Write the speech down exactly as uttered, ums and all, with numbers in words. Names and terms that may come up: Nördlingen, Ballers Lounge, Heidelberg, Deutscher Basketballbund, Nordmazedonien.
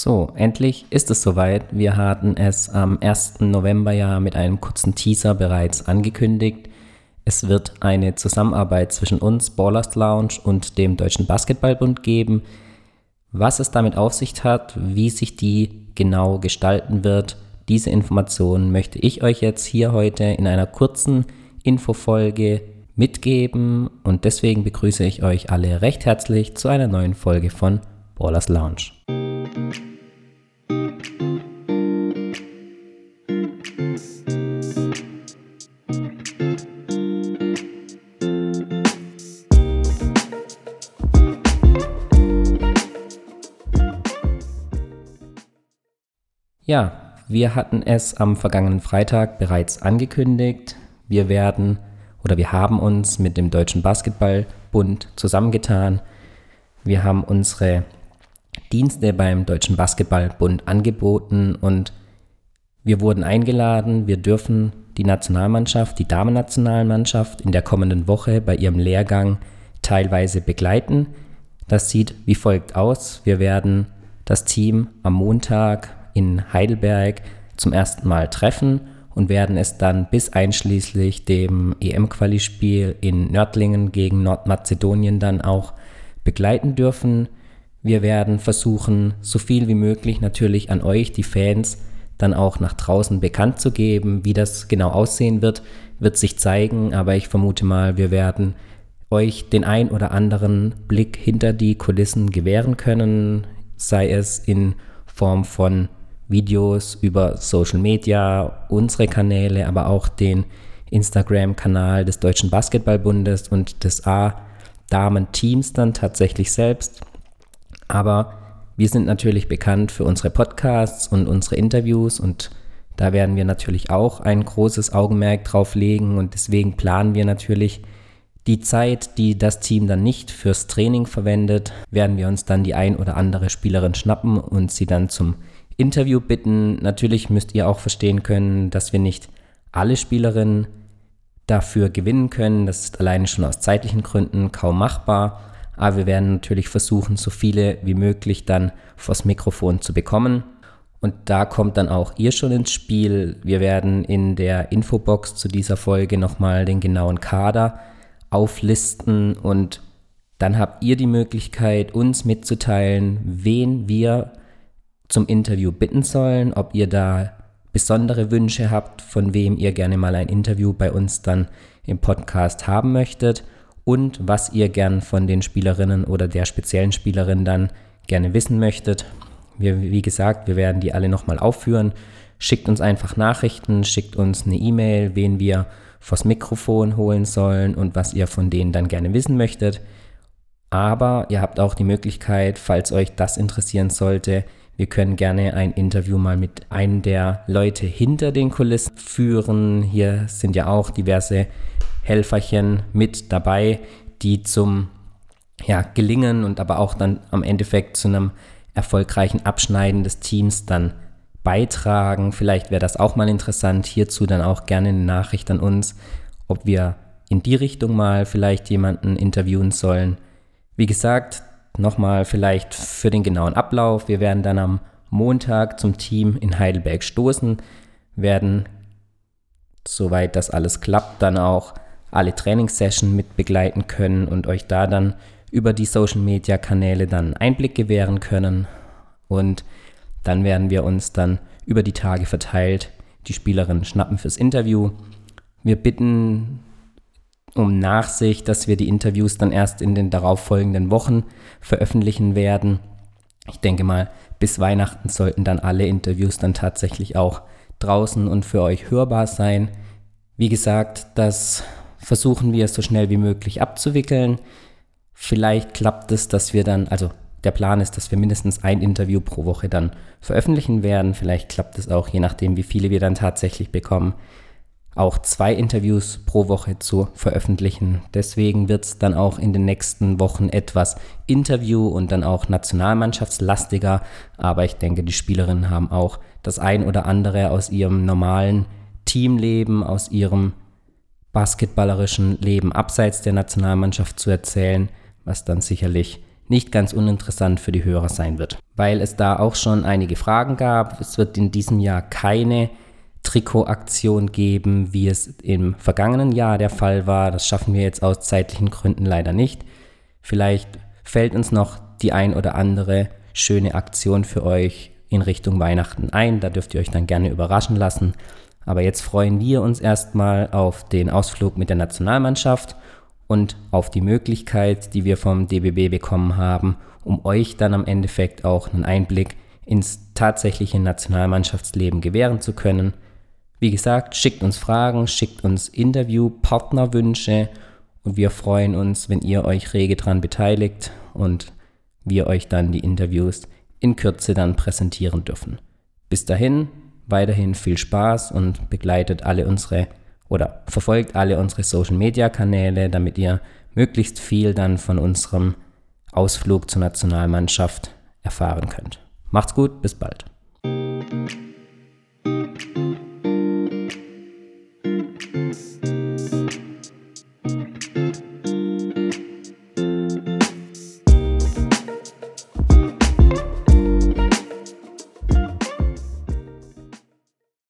So, endlich ist es soweit. Wir hatten es am ersten November ja mit einem kurzen Teaser bereits angekündigt. Es wird eine Zusammenarbeit zwischen uns, Ballers Lounge, und dem Deutschen Basketballbund geben. Was es damit auf sich hat, wie sich die genau gestalten wird, diese Informationen möchte ich euch jetzt hier heute in einer kurzen Infofolge mitgeben. Und deswegen begrüße ich euch alle recht herzlich zu einer neuen Folge von Ballers Lounge. Ja, wir hatten es am vergangenen Freitag bereits angekündigt. Wir werden oder wir haben uns mit dem Deutschen Basketballbund zusammengetan. Wir haben unsere Dienste beim Deutschen Basketballbund angeboten und wir wurden eingeladen. Wir dürfen die Nationalmannschaft, die Damen-Nationalmannschaft in der kommenden Woche bei ihrem Lehrgang teilweise begleiten. Das sieht wie folgt aus. Wir werden das Team am Montag in Heidelberg zum ersten Mal treffen und werden es dann bis einschließlich dem E M-Quali-Spiel in Nördlingen gegen Nordmazedonien dann auch begleiten dürfen. Wir werden versuchen, so viel wie möglich natürlich an euch, die Fans, dann auch nach draußen bekannt zu geben. Wie das genau aussehen wird, wird sich zeigen, aber ich vermute mal, wir werden euch den ein oder anderen Blick hinter die Kulissen gewähren können, sei es in Form von Videos über Social Media, unsere Kanäle, aber auch den Instagram-Kanal des Deutschen Basketballbundes und des A-Damen-Teams dann tatsächlich selbst. Aber wir sind natürlich bekannt für unsere Podcasts und unsere Interviews und da werden wir natürlich auch ein großes Augenmerk drauf legen und deswegen planen wir natürlich die Zeit, die das Team dann nicht fürs Training verwendet, werden wir uns dann die ein oder andere Spielerin schnappen und sie dann zum Interview bitten. Natürlich müsst ihr auch verstehen können, dass wir nicht alle Spielerinnen dafür gewinnen können. Das ist alleine schon aus zeitlichen Gründen kaum machbar. Aber wir werden natürlich versuchen, so viele wie möglich dann vors Mikrofon zu bekommen. Und da kommt dann auch ihr schon ins Spiel. Wir werden in der Infobox zu dieser Folge nochmal den genauen Kader auflisten und dann habt ihr die Möglichkeit, uns mitzuteilen, wen wir zum Interview bitten sollen, ob ihr da besondere Wünsche habt, von wem ihr gerne mal ein Interview bei uns dann im Podcast haben möchtet und was ihr gern von den Spielerinnen oder der speziellen Spielerin dann gerne wissen möchtet. Wir, wie gesagt, wir werden die alle nochmal aufführen. Schickt uns einfach Nachrichten, schickt uns eine E-Mail, wen wir vors Mikrofon holen sollen und was ihr von denen dann gerne wissen möchtet. Aber ihr habt auch die Möglichkeit, falls euch das interessieren sollte, wir können gerne ein Interview mal mit einem der Leute hinter den Kulissen führen. Hier sind ja auch diverse Helferchen mit dabei, die zum ja, Gelingen und aber auch dann am Endeffekt zu einem erfolgreichen Abschneiden des Teams dann beitragen. Vielleicht wäre das auch mal interessant. Hierzu dann auch gerne eine Nachricht an uns, ob wir in die Richtung mal vielleicht jemanden interviewen sollen. Wie gesagt, nochmal vielleicht für den genauen Ablauf. Wir werden dann am Montag zum Team in Heidelberg stoßen, werden, soweit das alles klappt, dann auch alle Trainingssessions mit begleiten können und euch da dann über die Social-Media-Kanäle dann Einblick gewähren können. Und dann werden wir uns dann über die Tage verteilt die Spielerinnen schnappen fürs Interview. Wir bitten um Nachsicht, dass wir die Interviews dann erst in den darauffolgenden Wochen veröffentlichen werden. Ich denke mal, bis Weihnachten sollten dann alle Interviews dann tatsächlich auch draußen und für euch hörbar sein. Wie gesagt, das versuchen wir so schnell wie möglich abzuwickeln. Vielleicht klappt es, dass wir dann, also der Plan ist, dass wir mindestens ein Interview pro Woche dann veröffentlichen werden. Vielleicht klappt es auch, je nachdem, wie viele wir dann tatsächlich bekommen, auch zwei Interviews pro Woche zu veröffentlichen. Deswegen wird es dann auch in den nächsten Wochen etwas Interview- und dann auch nationalmannschaftslastiger. Aber ich denke, die Spielerinnen haben auch das ein oder andere aus ihrem normalen Teamleben, aus ihrem basketballerischen Leben abseits der Nationalmannschaft zu erzählen, was dann sicherlich nicht ganz uninteressant für die Hörer sein wird, weil es da auch schon einige Fragen gab. Es wird in diesem Jahr keine Trikotaktion geben, wie es im vergangenen Jahr der Fall war. Das schaffen wir jetzt aus zeitlichen Gründen leider nicht. Vielleicht fällt uns noch die ein oder andere schöne Aktion für euch in Richtung Weihnachten ein. Da dürft ihr euch dann gerne überraschen lassen. Aber jetzt freuen wir uns erstmal auf den Ausflug mit der Nationalmannschaft und auf die Möglichkeit, die wir vom D B B bekommen haben, um euch dann am Endeffekt auch einen Einblick ins tatsächliche Nationalmannschaftsleben gewähren zu können. Wie gesagt, schickt uns Fragen, schickt uns Interview, Partnerwünsche und wir freuen uns, wenn ihr euch rege dran beteiligt und wir euch dann die Interviews in Kürze dann präsentieren dürfen. Bis dahin, weiterhin viel Spaß und begleitet alle unsere oder verfolgt alle unsere Social Media Kanäle, damit ihr möglichst viel dann von unserem Ausflug zur Nationalmannschaft erfahren könnt. Macht's gut, bis bald.